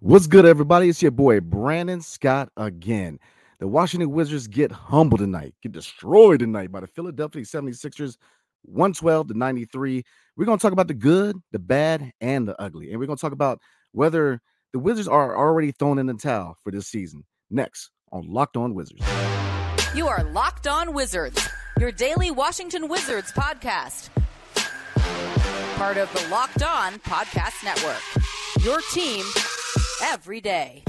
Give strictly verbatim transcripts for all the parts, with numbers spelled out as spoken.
What's good, everybody? It's your boy, Brandon Scott, again. The Washington Wizards get humbled tonight, get destroyed tonight by the Philadelphia seventy-sixers, one twelve to ninety-three. We're going to talk about the good, the bad, and the ugly. And we're going to talk about whether the Wizards are already thrown in the towel for this season. Next on Locked On Wizards. You are Locked On Wizards, your daily Washington Wizards podcast. Part of the Locked On Podcast Network, your team every day.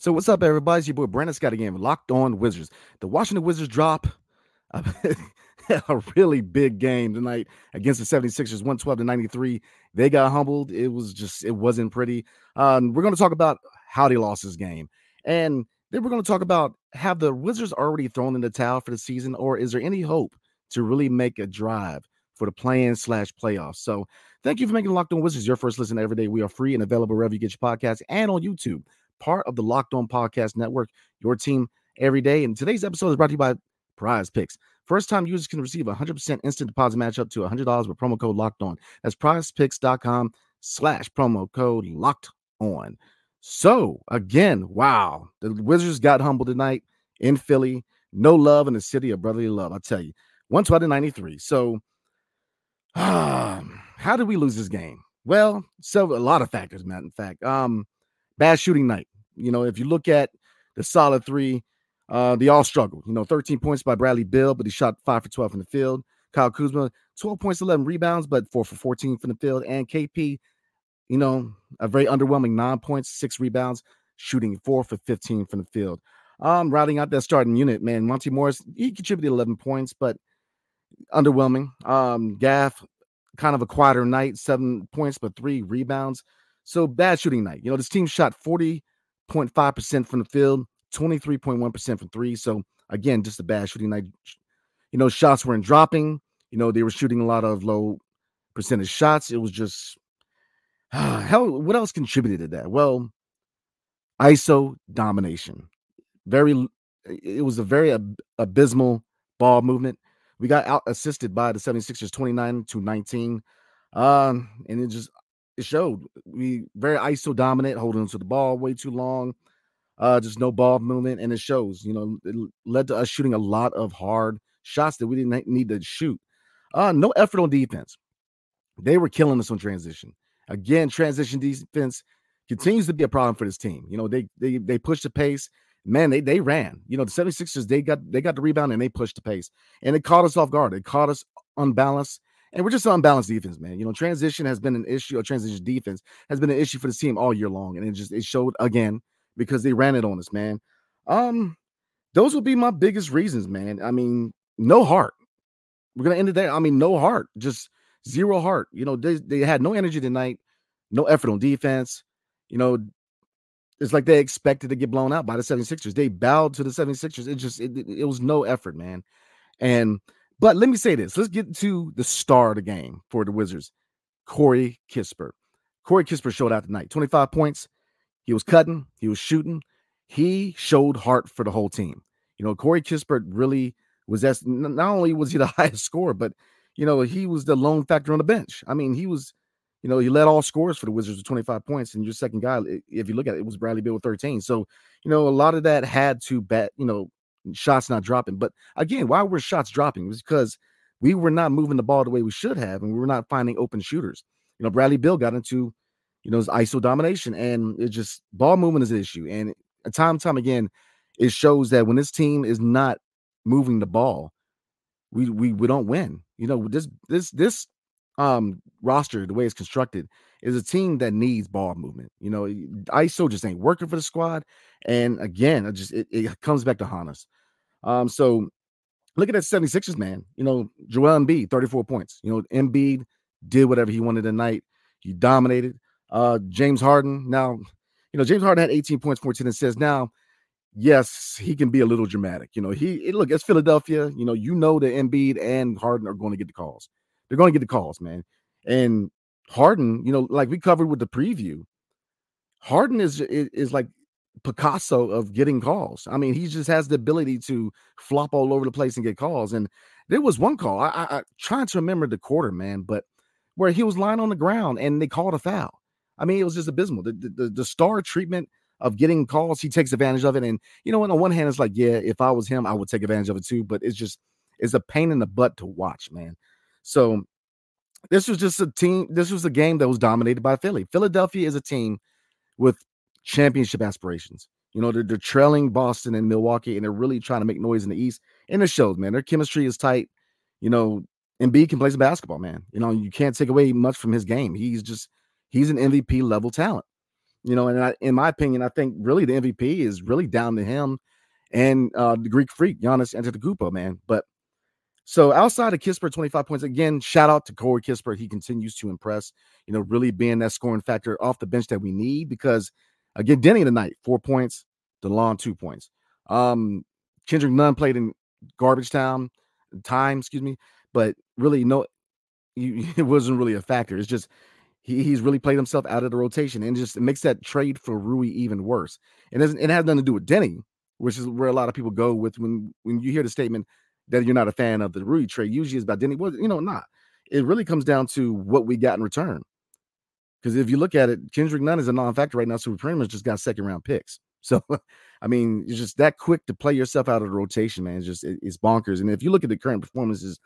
So what's up, everybody? It's your boy Brandon Scott again, Locked On Wizards. The Washington Wizards drop a, a really big game tonight against the seventy-sixers, one twelve to ninety-three. They got humbled. It was just, it wasn't pretty. Um, we're going to talk about how they lost this game. And then we're going to talk about, have the Wizards already thrown in the towel for the season, or is there any hope to really make a drive for the play-in slash playoffs? So thank you for making Locked On Wizards your first listen every day. We are free and available wherever you get your podcasts and on YouTube. Part of the Locked On Podcast Network, your team every day. And today's episode is brought to you by Prize Picks. First-time users can receive a one hundred percent instant deposit match up to one hundred dollars with promo code Locked On. That's prizepicks.com slash promo code Locked On. So, again, wow, the Wizards got humbled tonight in Philly. No love in the city of brotherly love, I tell you. one twelve to ninety-three. So, uh, how did we lose this game? Well, so a lot of factors, Matt, in fact. Um, Bad shooting night. You know, if you look at the solid three, uh, they all struggled. You know, thirteen points by Bradley Beal, but he shot five for twelve from the field. Kyle Kuzma, twelve points, eleven rebounds, but four for fourteen from the field. And K P, you know, a very underwhelming nine points, six rebounds, shooting four for fifteen from the field. Um, routing out that starting unit, man. Monty Morris, he contributed eleven points, but underwhelming. Um, Gaff, kind of a quieter night, seven points, but three rebounds. So bad shooting night. You know, this team shot forty point five percent from the field, twenty-three point one percent from three. So, again, just a bad shooting night. You know, shots weren't dropping. You know, they were shooting a lot of low percentage shots. It was just, uh, hell, what else contributed to that? Well, I S O domination. Very, it was a very ab- abysmal ball movement. We got out assisted by the seventy-sixers, twenty-nine to nineteen. Um, and it just, It showed we very I S O dominant, holding to the ball way too long, uh, just no ball movement, and it shows. You know, it led to us shooting a lot of hard shots that we didn't need to shoot. Uh, no effort on defense. They were killing us on transition. Again, transition defense continues to be a problem for this team. You know, they they they pushed the pace. Man, they they ran. You know, the seventy-sixers, they got they got the rebound and they pushed the pace, and it caught us off guard. It caught us unbalanced. And we're just an unbalanced defense, man. You know, transition has been an issue, or transition defense has been an issue for this team all year long. And it just, it showed again because they ran it on us, man. Um, those would be my biggest reasons, man. I mean, no heart. We're going to end it there. I mean, no heart, just zero heart. You know, they, they had no energy tonight, no effort on defense. You know, it's like they expected to get blown out by the seventy-sixers. They bowed to the seventy-sixers. It just, it, it was no effort, man. And But let me say this. Let's get to the star of the game for the Wizards, Corey Kispert. Corey Kispert showed out tonight. twenty-five points. He was cutting. He was shooting. He showed heart for the whole team. You know, Corey Kispert really was – not only was he the highest scorer, but, you know, he was the lone factor on the bench. I mean, he was you know, he led all scorers for the Wizards with twenty-five points, and your second guy, if you look at it, it was Bradley Beal with thirteen. So, you know, a lot of that had to bet, you know, shots not dropping. But again, why were shots dropping? Was because we were not moving the ball the way we should have, and we were not finding open shooters. You know, Bradley Beal got into, you know, his I S O domination, and it just ball movement is an issue. And time and time again, it shows that when this team is not moving the ball, we we we don't win. You know, this this this. Um, roster, the way it's constructed, is a team that needs ball movement. You know, I S O just ain't working for the squad. And again, it just it, it comes back to haunt us. Um, so look at that seventy-sixers, man. You know, Joel Embiid, thirty-four points. You know, Embiid did whatever he wanted tonight. He dominated. Uh, James Harden, now, you know, James Harden had eighteen points, fourteen assists. Now, yes, he can be a little dramatic. You know, he it, look, it's Philadelphia. You know, you know that Embiid and Harden are going to get the calls. They're going to get the calls, man. And Harden, you know, like we covered with the preview, Harden is, is is like Picasso of getting calls. I mean, he just has the ability to flop all over the place and get calls. And there was one call. I, I, I trying to remember the quarter, man, but where he was lying on the ground and they called a foul. I mean, it was just abysmal. The the, the star treatment of getting calls, he takes advantage of it. And you know, on the one hand, it's like, yeah, if I was him, I would take advantage of it too. But it's just it's a pain in the butt to watch, man. So this was just a team. This was a game that was dominated by Philly. Philadelphia is a team with championship aspirations. You know, they're, they're trailing Boston and Milwaukee, and they're really trying to make noise in the East. And it shows, man. Their chemistry is tight. You know, Embiid can play some basketball, man. You know, you can't take away much from his game. He's just, he's an M V P level talent. You know, and I, in my opinion, I think really the M V P is really down to him and uh, the Greek freak, Giannis Antetokounmpo, man. But so outside of Kispert, twenty-five points, again, shout out to Corey Kispert. He continues to impress, you know, really being that scoring factor off the bench that we need because, again, Denny tonight, four points, DeLon, two points. Um, Kendrick Nunn played in garbage time, time, excuse me, but really, no, you, it wasn't really a factor. It's just he, he's really played himself out of the rotation, and just it makes that trade for Rui even worse. And it, it has nothing to do with Denny, which is where a lot of people go with when, when you hear the statement that you're not a fan of the Rui trade. Usually it's about Denny. Well, you know, not. Nah. It really comes down to what we got in return. Because if you look at it, Kendrick Nunn is a non-factor right now, so we pretty much just got second-round picks. So, I mean, it's just that quick to play yourself out of the rotation, man. It's just it, it's bonkers. And if you look at the current performances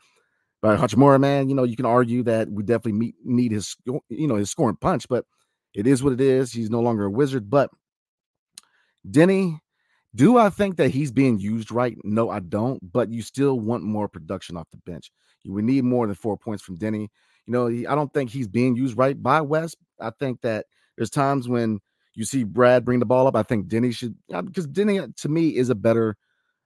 by Hachimura, man, you know, you can argue that we definitely meet, need his, you know, his scoring punch, but it is what it is. He's no longer a Wizard. But Denny, do I think that he's being used right? No, I don't. But you still want more production off the bench. We need more than four points from Denny. You know, he, I don't think he's being used right by Wes. I think that there's times when you see Brad bring the ball up. I think Denny should, because Denny to me is a better.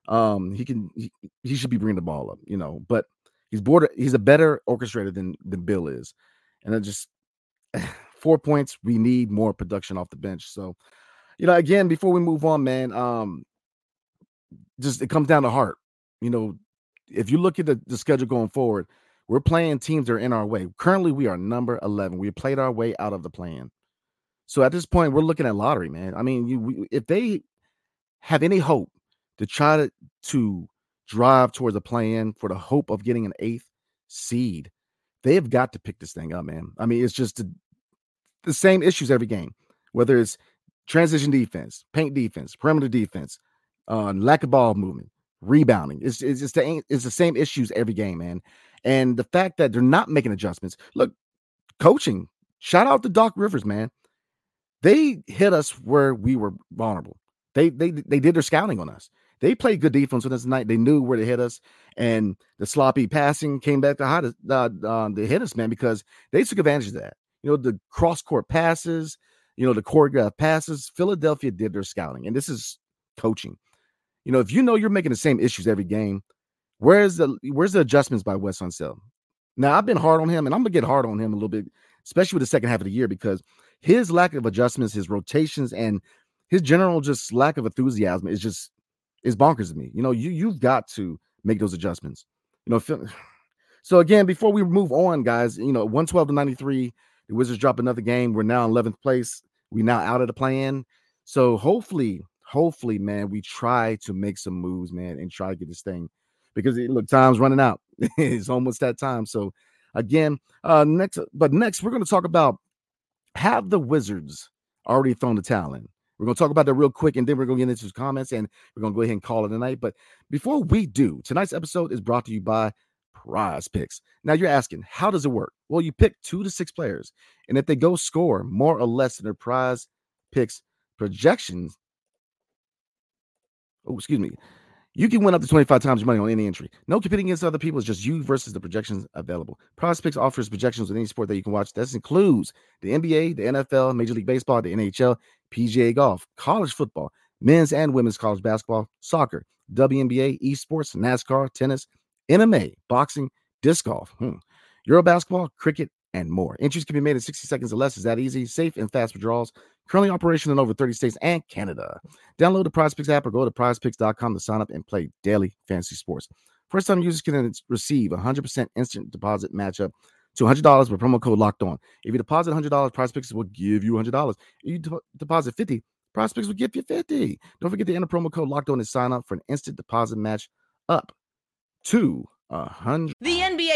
Um, he can he, he should be bringing the ball up. You know, but he's border. He's a better orchestrator than than Bill is, and I just four points. We need more production off the bench. So. You know, again, before we move on, man, um, just it comes down to heart. You know, if you look at the, the schedule going forward, we're playing teams that are in our way. Currently, we are number eleven. We played our way out of the play-in. So at this point, we're looking at lottery, man. I mean, you we, if they have any hope to try to, to drive towards a play-in for the hope of getting an eighth seed, they have got to pick this thing up, man. I mean, it's just the, the same issues every game, whether it's transition defense, paint defense, perimeter defense, uh, lack of ball movement, rebounding. It's it's just the, it's the same issues every game, man. And the fact that they're not making adjustments. Look, coaching, shout out to Doc Rivers, man. They hit us where we were vulnerable. They they they did their scouting on us. They played good defense on us tonight. They knew where to hit us, and the sloppy passing came back to hide us, uh, uh, they hit us, man, because they took advantage of that. You know, the cross court passes. You know, the choreographed passes. Philadelphia did their scouting, and this is coaching. You know, if you know you're making the same issues every game, where's the where's the adjustments by Wes Unseld? Now, I've been hard on him, and I'm going to get hard on him a little bit, especially with the second half of the year, because his lack of adjustments, his rotations, and his general just lack of enthusiasm is just is bonkers to me. You know, you, you've got to make those adjustments. You know, so again, before we move on, guys, you know, one twelve to ninety-three, the Wizards drop another game. We're now in eleventh place. We now out of the play-in. So hopefully, hopefully, man, we try to make some moves, man, and try to get this thing. Because, it, look, time's running out. It's almost that time. So, again, uh, next, but next, we're going to talk about have the Wizards already thrown the towel in? We're going to talk about that real quick, and then we're going to get into some comments, and we're going to go ahead and call it a night. But before we do, tonight's episode is brought to you by Prize Picks. Now, you're asking, how does it work? Well, you pick two to six players, and if they go score more or less than their Prize Picks projections, oh, excuse me, you can win up to twenty-five times your money on any entry. No competing against other people. It's just you versus the projections available. Prize Picks offers projections with any sport that you can watch. This includes the N B A, the N F L, Major League Baseball, the N H L, P G A golf, college football, men's and women's college basketball, soccer, W N B A, esports, NASCAR, tennis, M M A, boxing, disc golf, hmm, Euro basketball, cricket, and more. Entries can be made in sixty seconds or less. Is that easy? Safe and fast withdrawals. Currently operational in over thirty states and Canada. Download the PrizePicks app or go to prize picks dot com to sign up and play daily fantasy sports. First-time users can receive one hundred percent instant deposit matchup to one hundred dollars with promo code locked on. If you deposit one hundred dollars, PrizePicks will give you one hundred dollars. If you de- deposit fifty dollars, PrizePicks will give you fifty dollars. Don't forget to enter promo code locked on and sign up for an instant deposit match up to one hundred dollars. The N B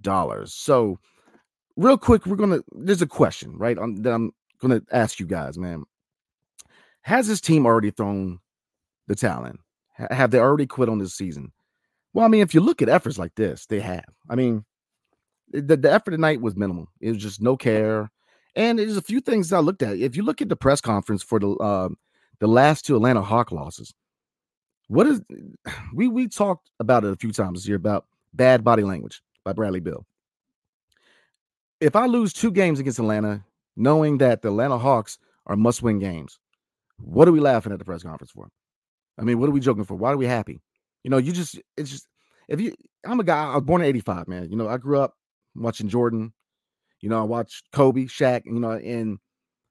dollars. So real quick, we're going to, there's a question, right, on, that I'm going to ask you guys, man. Has this team already thrown the towel in? H- have they already quit on this season? Well, I mean, if you look at efforts like this, they have. I mean, the, the effort tonight was minimal. It was just no care. And there's a few things that I looked at. If you look at the press conference for the uh, the last two Atlanta Hawk losses, what is we we talked about it a few times this year about bad body language by Bradley Beal. If I lose two games against Atlanta, knowing that the Atlanta Hawks are must-win games, what are we laughing at the press conference for? I mean, what are we joking for? Why are we happy? You know, you just it's just if you. I'm a guy. I was born in eighty-five, man. You know, I grew up watching Jordan. You know, I watched Kobe, Shaq, you know, and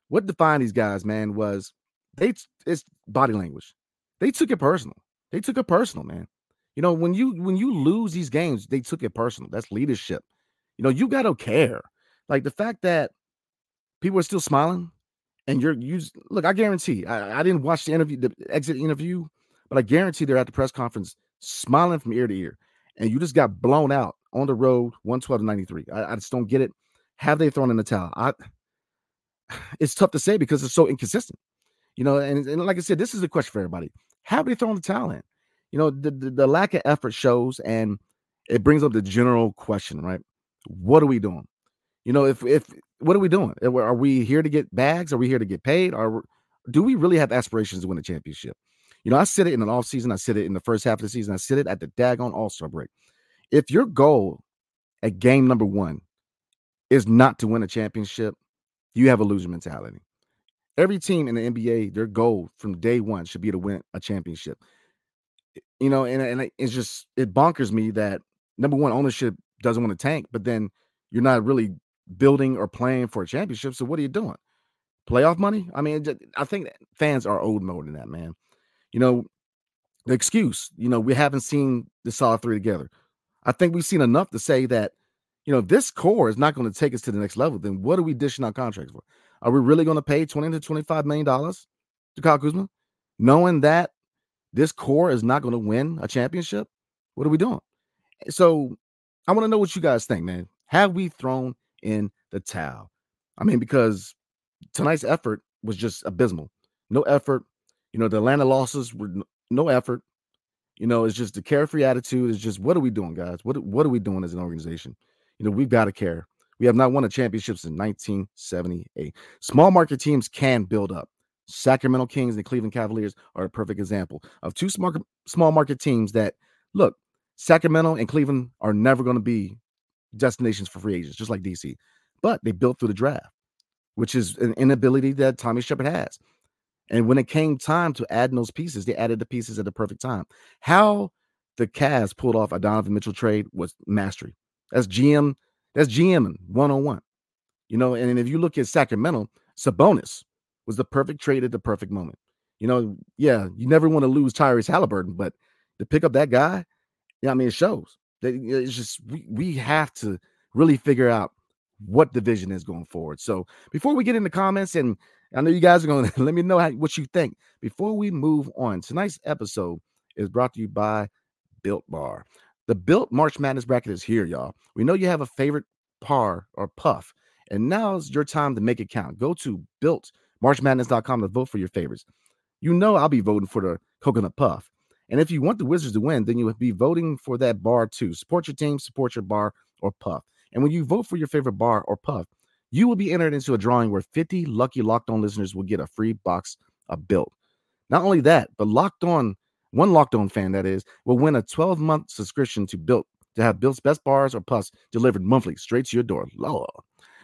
what defined these guys, man, was they it's body language. They took it personal. They took it personal, man. You know, when you when you lose these games, they took it personal. That's leadership. You know, you got to care. Like the fact that people are still smiling and you're you look, I guarantee I, I didn't watch the interview, the exit interview, but I guarantee they're at the press conference smiling from ear to ear. And you just got blown out on the road one twelve to ninety-three. I, I just don't get it. Have they thrown in the towel? I, it's tough to say because it's so inconsistent, you know, and, and like I said, this is the question for everybody. Have they thrown the towel in? You know, the, the, the lack of effort shows, and it brings up the general question, right? What are we doing? You know, if, if, what are we doing? Are we here to get bags? Are we here to get paid? Or do we really have aspirations to win a championship? You know, I said it in an off season. I said it in the first half of the season. I said it at the daggone All-Star break. If your goal at game number one is not to win a championship, you have a loser mentality. Every team in the N B A, their goal from day one should be to win a championship. You know, and, and it's just, it bonkers me that, number one, ownership doesn't want to tank, but then you're not really building or playing for a championship, so what are you doing? Playoff money? I mean, I think fans are old mode in that, man. You know, the excuse, you know, we haven't seen the solid three together. I think we've seen enough to say that, you know, if this core is not going to take us to the next level, then what are we dishing out contracts for? Are we really going to pay twenty to twenty-five million dollars to Kyle Kuzma, knowing that this core is not going to win a championship? What are we doing? So I want to know what you guys think, man. Have we thrown in the towel? I mean, because tonight's effort was just abysmal. No effort. You know, the Atlanta losses were no effort. You know, it's just the carefree attitude. It's just, what are we doing, guys? What, what are we doing as an organization? You know, we've got to care. We have not won a championship since nineteen seventy-eight. Small market teams can build up. Sacramento Kings and the Cleveland Cavaliers are a perfect example of two small market teams that, look, Sacramento and Cleveland are never going to be destinations for free agents, just like D C. But they built through the draft, which is an inability that Tommy Sheppard has. And when it came time to add those pieces, they added the pieces at the perfect time. How the Cavs pulled off a Donovan Mitchell trade was mastery. That's G M, that's G M one oh one. You know, and if you look at Sacramento, Sabonis was the perfect trade at the perfect moment. You know, yeah, you never want to lose Tyrese Halliburton, but to pick up that guy, yeah, I mean, it shows. It's just we, we have to really figure out what the vision is going forward. So before we get into comments, and I know you guys are going to let me know how, what you think. Before we move on, tonight's episode is brought to you by Built Bar. The Built March Madness bracket is here, y'all. We know you have a favorite par or puff, and now's your time to make it count. Go to built march madness dot com to vote for your favorites. You know I'll be voting for the coconut puff. And if you want the Wizards to win, then you would be voting for that bar too. Support your team, support your bar or puff. And when you vote for your favorite bar or puff, you will be entered into a drawing where fifty lucky Locked On listeners will get a free box of Built. Not only that, but Locked On, one Locked On fan that is, will win a twelve-month subscription to Built to have Built's best bars or puffs delivered monthly straight to your door. Lord,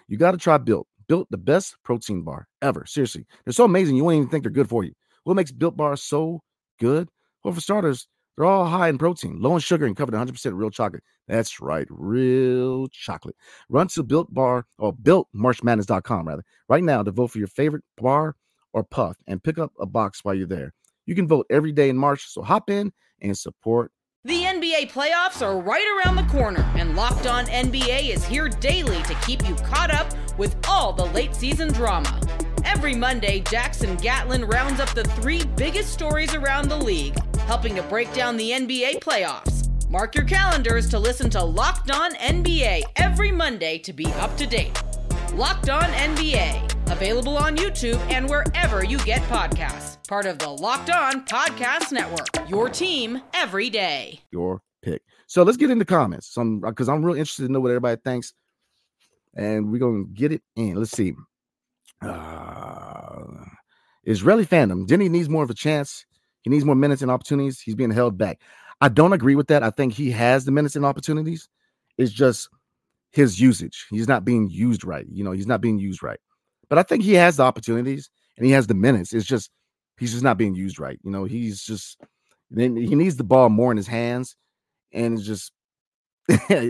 you got to try Built. Built, the best protein bar ever. Seriously, they're so amazing you won't even think they're good for you. What makes Built bars so good? Well, for starters, they're all high in protein, low in sugar, and covered in one hundred percent real chocolate. That's right, real chocolate. Run to Built Bar or built march madness dot com rather right now to vote for your favorite bar or puff and pick up a box while you're there. You can vote every day in March, so hop in and support. The N B A playoffs are right around the corner, and Locked On N B A is here daily to keep you caught up with all the late season drama. Every Monday, Jackson Gatlin rounds up the three biggest stories around the league, helping to break down the N B A playoffs. Mark your calendars to listen to Locked On N B A every Monday to be up to date. Locked On N B A, available on YouTube and wherever you get podcasts. Part of the Locked On Podcast Network, your team every day. Your pick. So let's get into comments, because I'm, I'm real interested to know what everybody thinks, and we're going to get it in. Let's see. Uh, Israeli fandom. Denny needs more of a chance. He needs more minutes and opportunities. He's being held back. I don't agree with that. I think he has the minutes and opportunities. It's just his usage. He's not being used right. You know, he's not being used right. But I think he has the opportunities and he has the minutes. It's just he's just not being used right. You know, he's just then he needs the ball more in his hands, and it's just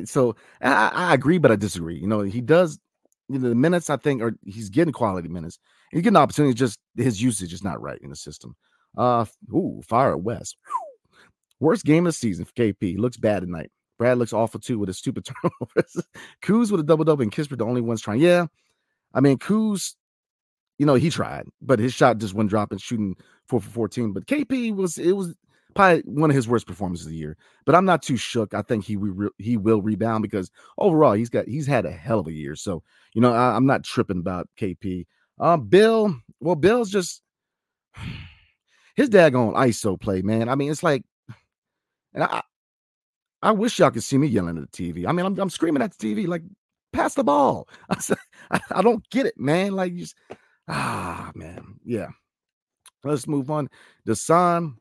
so I, I agree, but I disagree. You know, he does. You know, the minutes, I think, are he's getting quality minutes. He's getting opportunities, just his usage is not right in the system. Uh, ooh, fire at Wes. Worst game of the season for K P. Looks bad tonight. Brad looks awful, too, with a stupid turnovers. Kuz with a double-double and Kispert the only ones trying. Yeah, I mean, Kuz, you know, he tried, but his shot just went dropping, shooting four for fourteen. But K P, was it was probably one of his worst performances of the year. But I'm not too shook. I think he re- he will rebound because overall, he's got he's had a hell of a year. So, you know, I, I'm not tripping about K P. Um, Bill, well, Bill's just his daggone I S O play, man. I mean, it's like, and I, I wish y'all could see me yelling at the T V. I mean, I'm, I'm screaming at the T V, like, pass the ball. I, said, I, I don't get it, man. Like, you just, ah, man. Yeah. Let's move on. Dasan,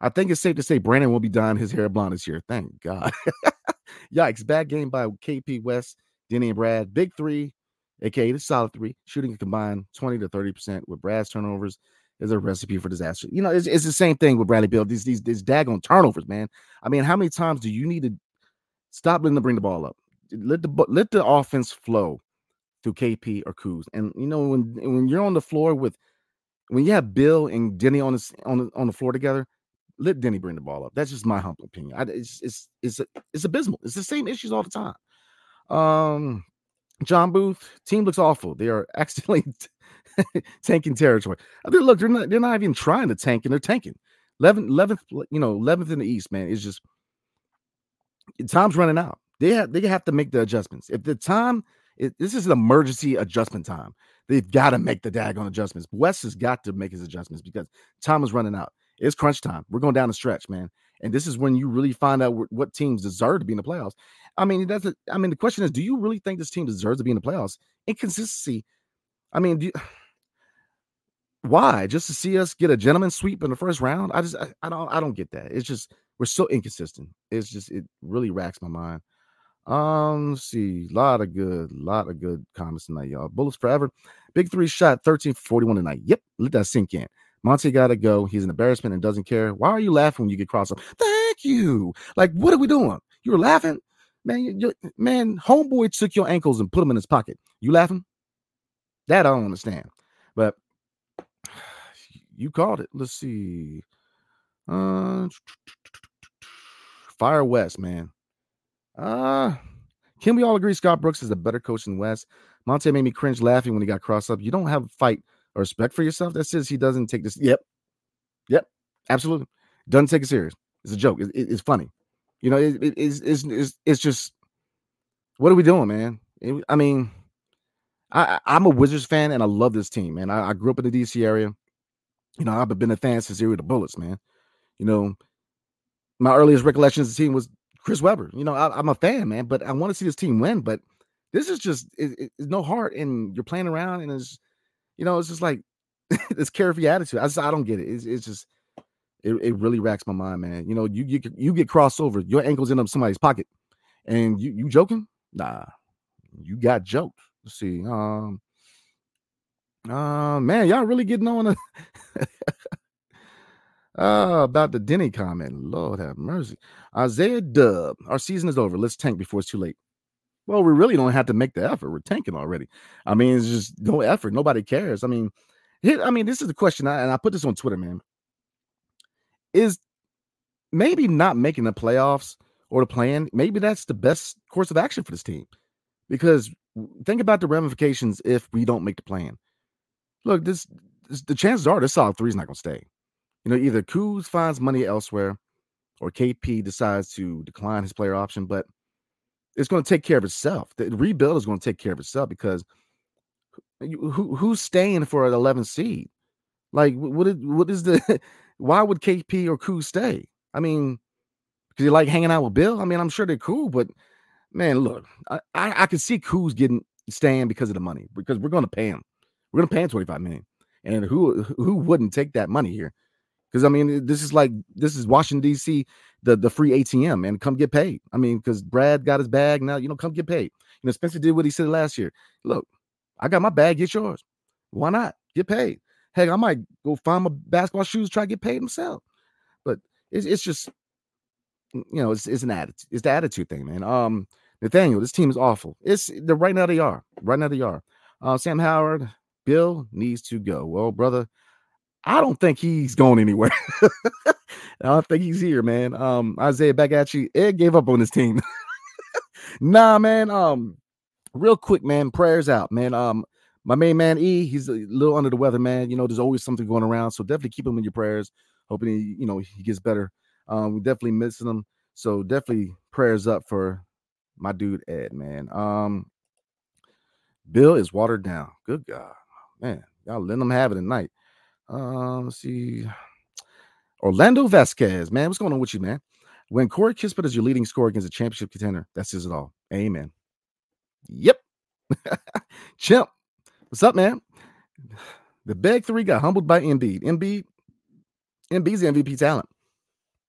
I think it's safe to say Brandon will be dyeing his hair blonde this year. Thank God. Yikes. Bad game by K P, West, Denny, and Brad. Big three, A K A the solid three, shooting a combined twenty to thirty percent with Brad's turnovers is a recipe for disaster. You know, it's, it's the same thing with Bradley Beal. These, these, these daggone turnovers, man. I mean, how many times do you need to stop letting them bring the ball up? Let the let the offense flow through K P or Kuz. And, you know, when when you're on the floor with, when you have Bill and Denny on the, on the, on the floor together, let Denny bring the ball up. That's just my humble opinion. I, it's, it's, it's, it's abysmal. It's the same issues all the time. Um, John Booth, team looks awful. They are accidentally t- tanking territory. I mean, look, they're not, they're not even trying to tank, and they're tanking. eleventh, eleventh, you know, eleventh in the East, man. It's just time's running out. They have, they have to make the adjustments. If the time, if this is an emergency adjustment time. They've got to make the daggone adjustments. Wes has got to make his adjustments because time is running out. It's crunch time. We're going down the stretch, man. And this is when you really find out wh- what teams deserve to be in the playoffs. I mean, that's. A, I mean, the question is, do you really think this team deserves to be in the playoffs? Inconsistency. I mean, do you, why? Just to see us get a gentleman sweep in the first round? I just, I, I don't, I don't get that. It's just we're so inconsistent. It's just it really racks my mind. Um, let's see, a lot of good, lot of good comments tonight, y'all. Bullets forever. Big three shot, thirteen for forty-one tonight. Yep, let that sink in. Monty got to go. He's an embarrassment and doesn't care. Why are you laughing when you get crossed up? Thank you. Like, what are we doing? You were laughing? Man, you, you, man, homeboy took your ankles and put them in his pocket. You laughing? That I don't understand. But you called it. Let's see. Uh, fire Wes, man. Uh, can we all agree Scott Brooks is a better coach than Wes? Monte made me cringe laughing when he got crossed up. You don't have a fight or respect for yourself. That says he doesn't take this. Yep. Yep. Absolutely. Doesn't take it serious. It's a joke. It, it, it's funny. You know, it, it, it's, it's, it's, it's just, what are we doing, man? It, I mean, I, I'm a Wizards fan, and I love this team, man. I, I grew up in the D C area. You know, I've been a fan since Erie the Bullets, man. You know, my earliest recollections of the team was Chris Weber. You know, I, I'm a fan, man, but I want to see this team win. But this is just, it, it, it's no heart, and you're playing around, and it's, you know, it's just like this carefree attitude. I just, I don't get it. It's, it's just, it, it really racks my mind, man. You know, you, you you get crossed over, your ankles end up in somebody's pocket, and you you joking? Nah, you got joked. Let's see. Um, uh, man, y'all really getting on a uh, about the Denny comment. Lord have mercy. Isaiah Dub, our season is over. Let's tank before it's too late. Well, we really don't have to make the effort. We're tanking already. I mean, it's just no effort. Nobody cares. I mean, here, I mean, this is the question, I, and I put this on Twitter, man. Is maybe not making the playoffs or the play-in, maybe that's the best course of action for this team. Because think about the ramifications if we don't make the play-in. Look, this, this the chances are this solid three is not going to stay. You know, either Kuz finds money elsewhere or K P decides to decline his player option, but it's going to take care of itself. The rebuild is going to take care of itself because who who's staying for an eleventh seed? Like, what is, what is the... Why would K P or Kuz stay? I mean, because you like hanging out with Bill? I mean, I'm sure they're cool, but man, look, I, I, I could see Kuz getting staying because of the money, because we're going to pay him. We're going to pay him twenty-five million dollars. And who who wouldn't take that money here? Because, I mean, this is like, this is Washington, D C, the, the free A T M, and come get paid. I mean, because Brad got his bag now, you know, come get paid. You know, Spencer did what he said last year. Look, I got my bag, get yours. Why not? Get paid. Heck, I might go find my basketball shoes, try to get paid myself. But it's, it's just, you know, it's, it's an attitude. It's the attitude thing, man. Um, Nathaniel, this team is awful. It's the right now they are. Right now they are. Uh, Sam Howard, Bill needs to go. Well, brother, I don't think he's going anywhere. I don't think he's here, man. Um, Isaiah, back at you. Ed gave up on this team. Nah, man. Um, real quick, man. Prayers out, man. Um. My main man, E, he's a little under the weather, man. You know, there's always something going around. So definitely keep him in your prayers. Hoping, he, you know, he gets better. Um, we're definitely missing him. So definitely prayers up for my dude, Ed, man. Um, Bill is watered down. Good God. Man, y'all letting him have it tonight. Um, let's see. Orlando Vasquez, man. What's going on with you, man? When Corey Kispert is your leading scorer against a championship contender, that says it all. Amen. Yep. Chimp. What's up, man? The big three got humbled by Embiid. Embiid, Embiid's the M V P talent.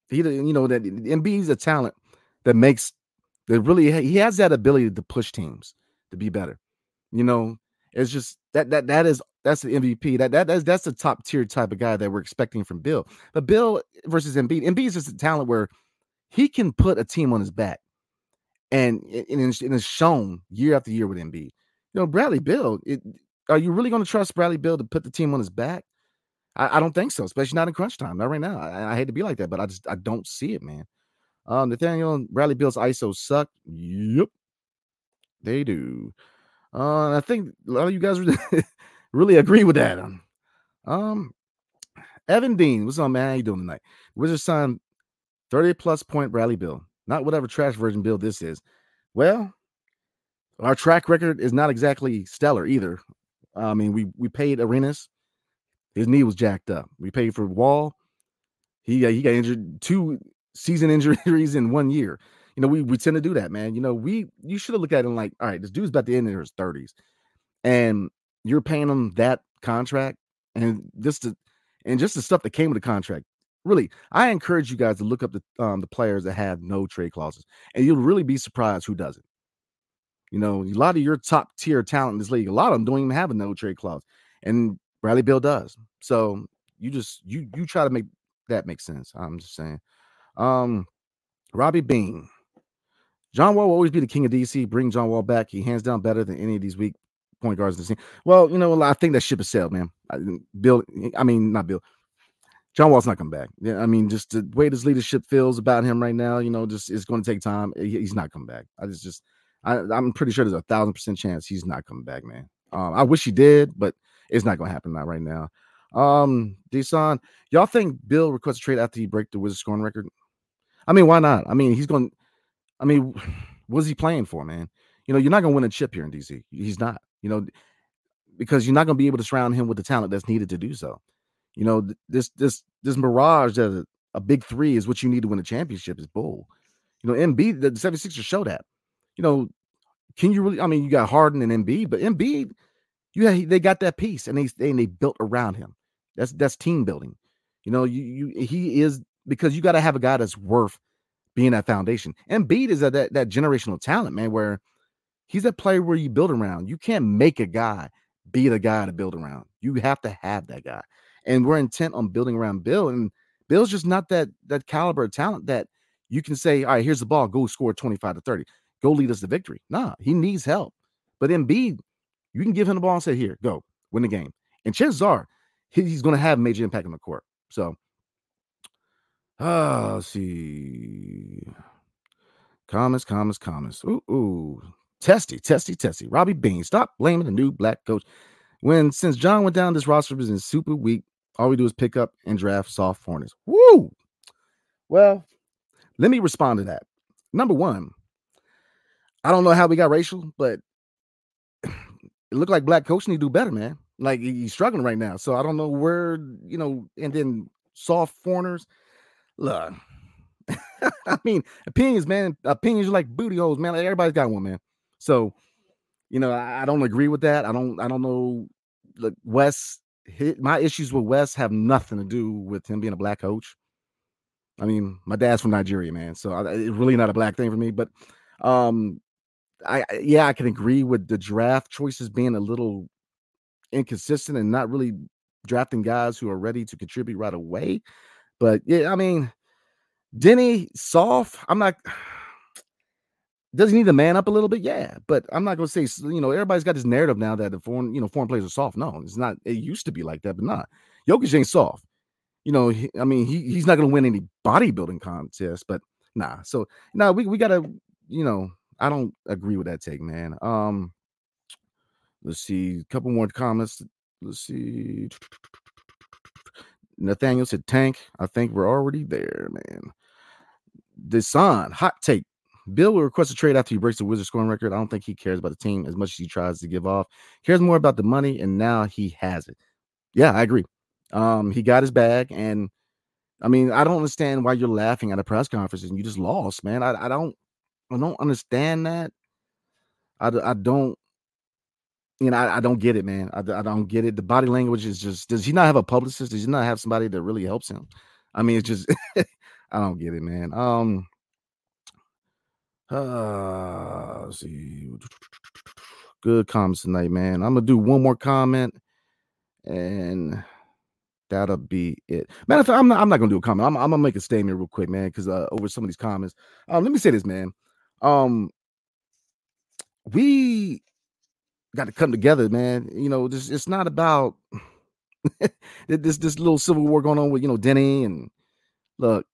He, you know, that Embiid's a talent that makes that really. He has that ability to push teams to be better. You know, it's just that that that is that's the M V P. That that that's, that's the top tier type of guy that we're expecting from Bill. But Bill versus Embiid, Embiid's just a talent where he can put a team on his back, and and it's shown year after year with Embiid. You know, Bradley Beal. It, Are you really going to trust Bradley Beal to put the team on his back? I, I don't think so, especially not in crunch time. Not right now. I, I hate to be like that, but I just I don't see it, man. Um, Nathaniel, Bradley Beal's I S O suck. Yep, they do. Uh, and I think a lot of you guys really agree with that. Um, um, Evan Dean, what's up, man? How you doing tonight? Wizards signed thirty-plus point Bradley Beal. Not whatever trash version Beal this is. Well, our track record is not exactly stellar either. I mean, we we paid Arenas. His knee was jacked up. We paid for Wall. He got, he got injured, two season injuries in one year. You know, we we tend to do that, man. You know, we you should have looked at him like, all right, this dude's about to end in his thirties. And you're paying him that contract and this to, and just the stuff that came with the contract. Really, I encourage you guys to look up the um, the players that have no trade clauses. And you'll really be surprised who doesn't. You know, a lot of your top tier talent in this league, a lot of them don't even have a no trade clause, and Bradley Beal does. So you just you you try to make that make sense. I'm just saying. Um, Robbie Bean, John Wall will always be the king of D C. Bring John Wall back. He hands down better than any of these weak point guards in the team. Well, you know, I think that ship has sailed, man. I, Bill, I mean, not Bill. John Wall's not coming back. Yeah, I mean, just the way this leadership feels about him right now, you know, just it's going to take time. He, he's not coming back. I just, just I, I'm pretty sure there's a thousand percent chance he's not coming back, man. Um, I wish he did, but it's not going to happen right now. Um, Desan, y'all think Bill requests a trade after he breaks the Wizards scoring record? I mean, why not? I mean, he's going. I mean, what's he playing for, man? You know, you're not going to win a chip here in D C. He's not. You know, because you're not going to be able to surround him with the talent that's needed to do so. You know, this this this mirage that a, a big three is what you need to win a championship is bull. You know, Embiid, the 76ers show that. You know, can you really? I mean, you got Harden and Embiid, but Embiid, you had, they got that piece, and they, they and they built around him. That's that's team building. You know, you you he is because you got to have a guy that's worth being that foundation. Embiid is that that, that generational talent, man, where he's that player where you build around. You can't make a guy be the guy to build around. You have to have that guy. And we're intent on building around Bill. And Bill's just not that that caliber of talent that you can say, all right, here's the ball. Go score twenty-five to thirty. Go lead us to victory. Nah, he needs help. But Embiid, you can give him the ball and say, here, go. Win the game. And chances are he's going to have major impact on the court. So, uh, let's see. Comments, comments, comments. Ooh, ooh. Testy, testy, testy. Robbie Bean, stop blaming the new black coach. When since John went down, this roster has been super weak. All we do is pick up and draft soft foreigners. Woo! Well, let me respond to that. Number one, I don't know how we got racial, but it looked like black coach need to do better, man. Like, he's struggling right now. So I don't know where, you know, and then soft foreigners. Look, I mean, opinions, man. Opinions are like booty holes, man. Like, everybody's got one, man. So, you know, I don't agree with that. I don't I don't know. Look, Wes, his, my issues with Wes have nothing to do with him being a black coach. I mean, my dad's from Nigeria, man. So I, it's really not a black thing for me. But, um, I yeah, I can agree with the draft choices being a little inconsistent and not really drafting guys who are ready to contribute right away. But, yeah, I mean, Denny, soft, I'm not – does he need to man up a little bit? Yeah, but I'm not going to say, you know, everybody's got this narrative now that the foreign, you know, foreign players are soft. No, it's not. It used to be like that, but not. Jokic ain't soft. You know, he, I mean, he he's not going to win any bodybuilding contests, but nah. So, nah, we, we got to, you know, I don't agree with that take, man. Um, Let's see. A couple more comments. Let's see. Nathaniel said, tank. I think we're already there, man. Desan, hot take. Bill will request a trade after he breaks the Wizards scoring record. I don't think he cares about the team as much as he tries to give off. Cares more about the money, and now he has it. Yeah, I agree. Um, he got his bag, and I mean, I don't understand why you're laughing at a press conference and you just lost, man. I, I don't, I don't understand that. I, I don't, you know, I, I don't get it, man. I, I don't get it. The body language is just. Does he not have a publicist? Does he not have somebody that really helps him? I mean, it's just, I don't get it, man. Um. Uh, let's see. Good comments tonight, man. I'm gonna do one more comment, and that'll be it. Matter of fact, I'm not. I'm not gonna do a comment. I'm, I'm gonna make a statement real quick, man, because uh, over some of these comments. Um, let me say this, man. Um, we got to come together, man. You know, this it's not about this this little civil war going on with you know Denny and look,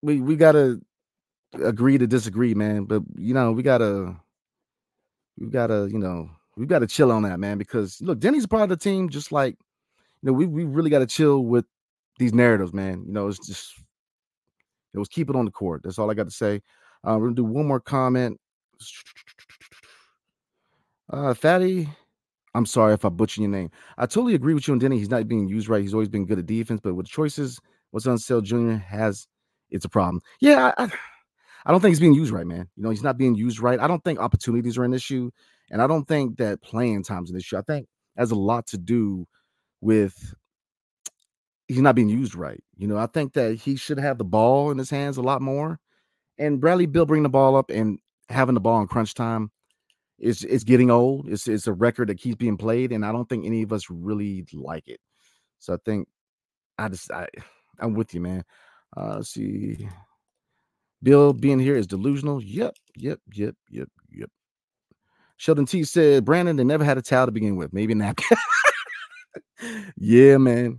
we we gotta. Agree to disagree, man. But you know, we gotta, we gotta, you know, we gotta chill on that, man. Because look, Denny's part of the team, just like you know, we we really gotta chill with these narratives, man. You know, it's just it was keep it on the court. That's all I got to say. Uh, we're gonna do one more comment. Uh, Fatty, I'm sorry if I butchered your name. I totally agree with you on Denny. He's not being used right. He's always been good at defense, but with choices, Wes Unseld Junior has, it's a problem. Yeah. I, I, I don't think he's being used right, man. You know, he's not being used right. I don't think opportunities are an issue, and I don't think that playing time's an issue. I think it has a lot to do with he's not being used right. You know, I think that he should have the ball in his hands a lot more, and Bradley Beal bringing the ball up and having the ball in crunch time is it's getting old. It's it's a record that keeps being played, and I don't think any of us really like it. So I think I just I I'm with you, man. Uh, let's see. Bill being here is delusional. Yep, yep, yep, yep, yep. Sheldon T said, Brandon, they never had a towel to begin with. Maybe a napkin. Yeah, man.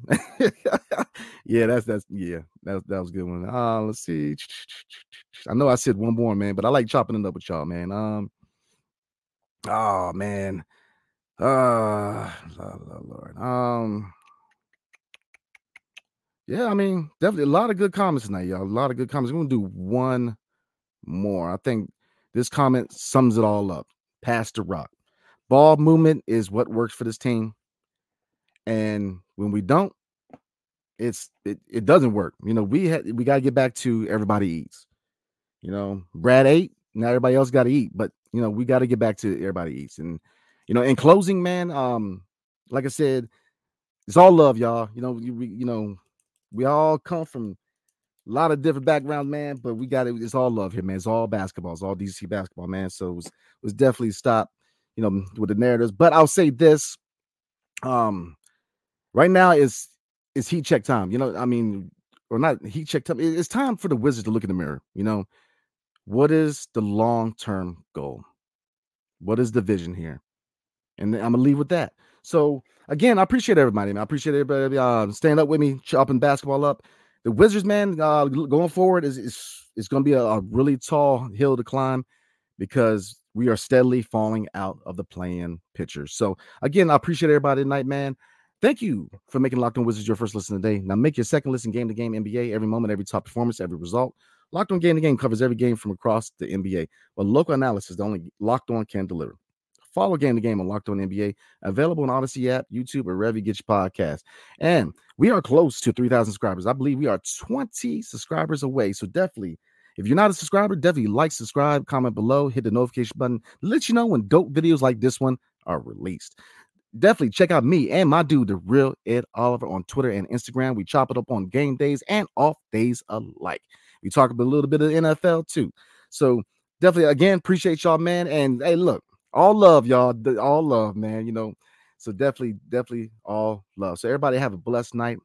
yeah, that's that's yeah, that, that was a good one. Uh, let's see. I know I said one more, man, but I like chopping it up with y'all, man. Um, oh man. Uh Lord. Um yeah, I mean, definitely a lot of good comments tonight, y'all. A lot of good comments. We're gonna do one more. I think this comment sums it all up. Pass the rock. Ball movement is what works for this team. And when we don't, it's it, it doesn't work. You know, we had we gotta get back to everybody eats. You know, Brad ate, now everybody else gotta eat, but you know, we gotta get back to everybody eats. And you know, in closing, man, um, like I said, it's all love, y'all. You know, you, we, you know, we all come from a lot of different backgrounds, man, but we got it. It's all love here, man. It's all basketball. It's all D C basketball, man. So it was, it was definitely stopped, you know, with the narratives. But I'll say this, um, right now is is heat check time. You know, I mean, or not heat check time. It's time for the Wizards to look in the mirror. You know, what is the long-term goal? What is the vision here? And I'm going to leave with that. So, again, I appreciate everybody, man. I appreciate everybody uh, staying up with me, chopping basketball up. The Wizards, man, uh, going forward, is is, is going to be a, a really tall hill to climb because we are steadily falling out of the play-in picture. So, again, I appreciate everybody tonight, man. Thank you for making Locked On Wizards your first listen today. Now make your second listen game-to-game N B A. Every moment, every top performance, every result. Locked On Game-to-Game covers every game from across the N B A. But local analysis, the only Locked On can deliver. Follow Game to Game on Locked On N B A, available on Odyssey app, YouTube, or wherever you get your podcast. And we are close to three thousand subscribers. I believe we are twenty subscribers away. So definitely, if you're not a subscriber, definitely like, subscribe, comment below, hit the notification button. Let you know when dope videos like this one are released. Definitely check out me and my dude, The Real Ed Oliver, on Twitter and Instagram. We chop it up on game days and off days alike. We talk a little bit of N F L too. So definitely, again, appreciate y'all, man. And hey, look. All love, y'all. All love, man. You know, so definitely, definitely all love. So everybody have a blessed night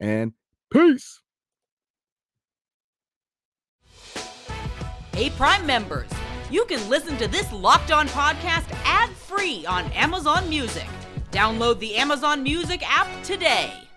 and peace. Hey, Prime members, you can listen to this Locked On podcast ad-free on Amazon Music. Download the Amazon Music app today.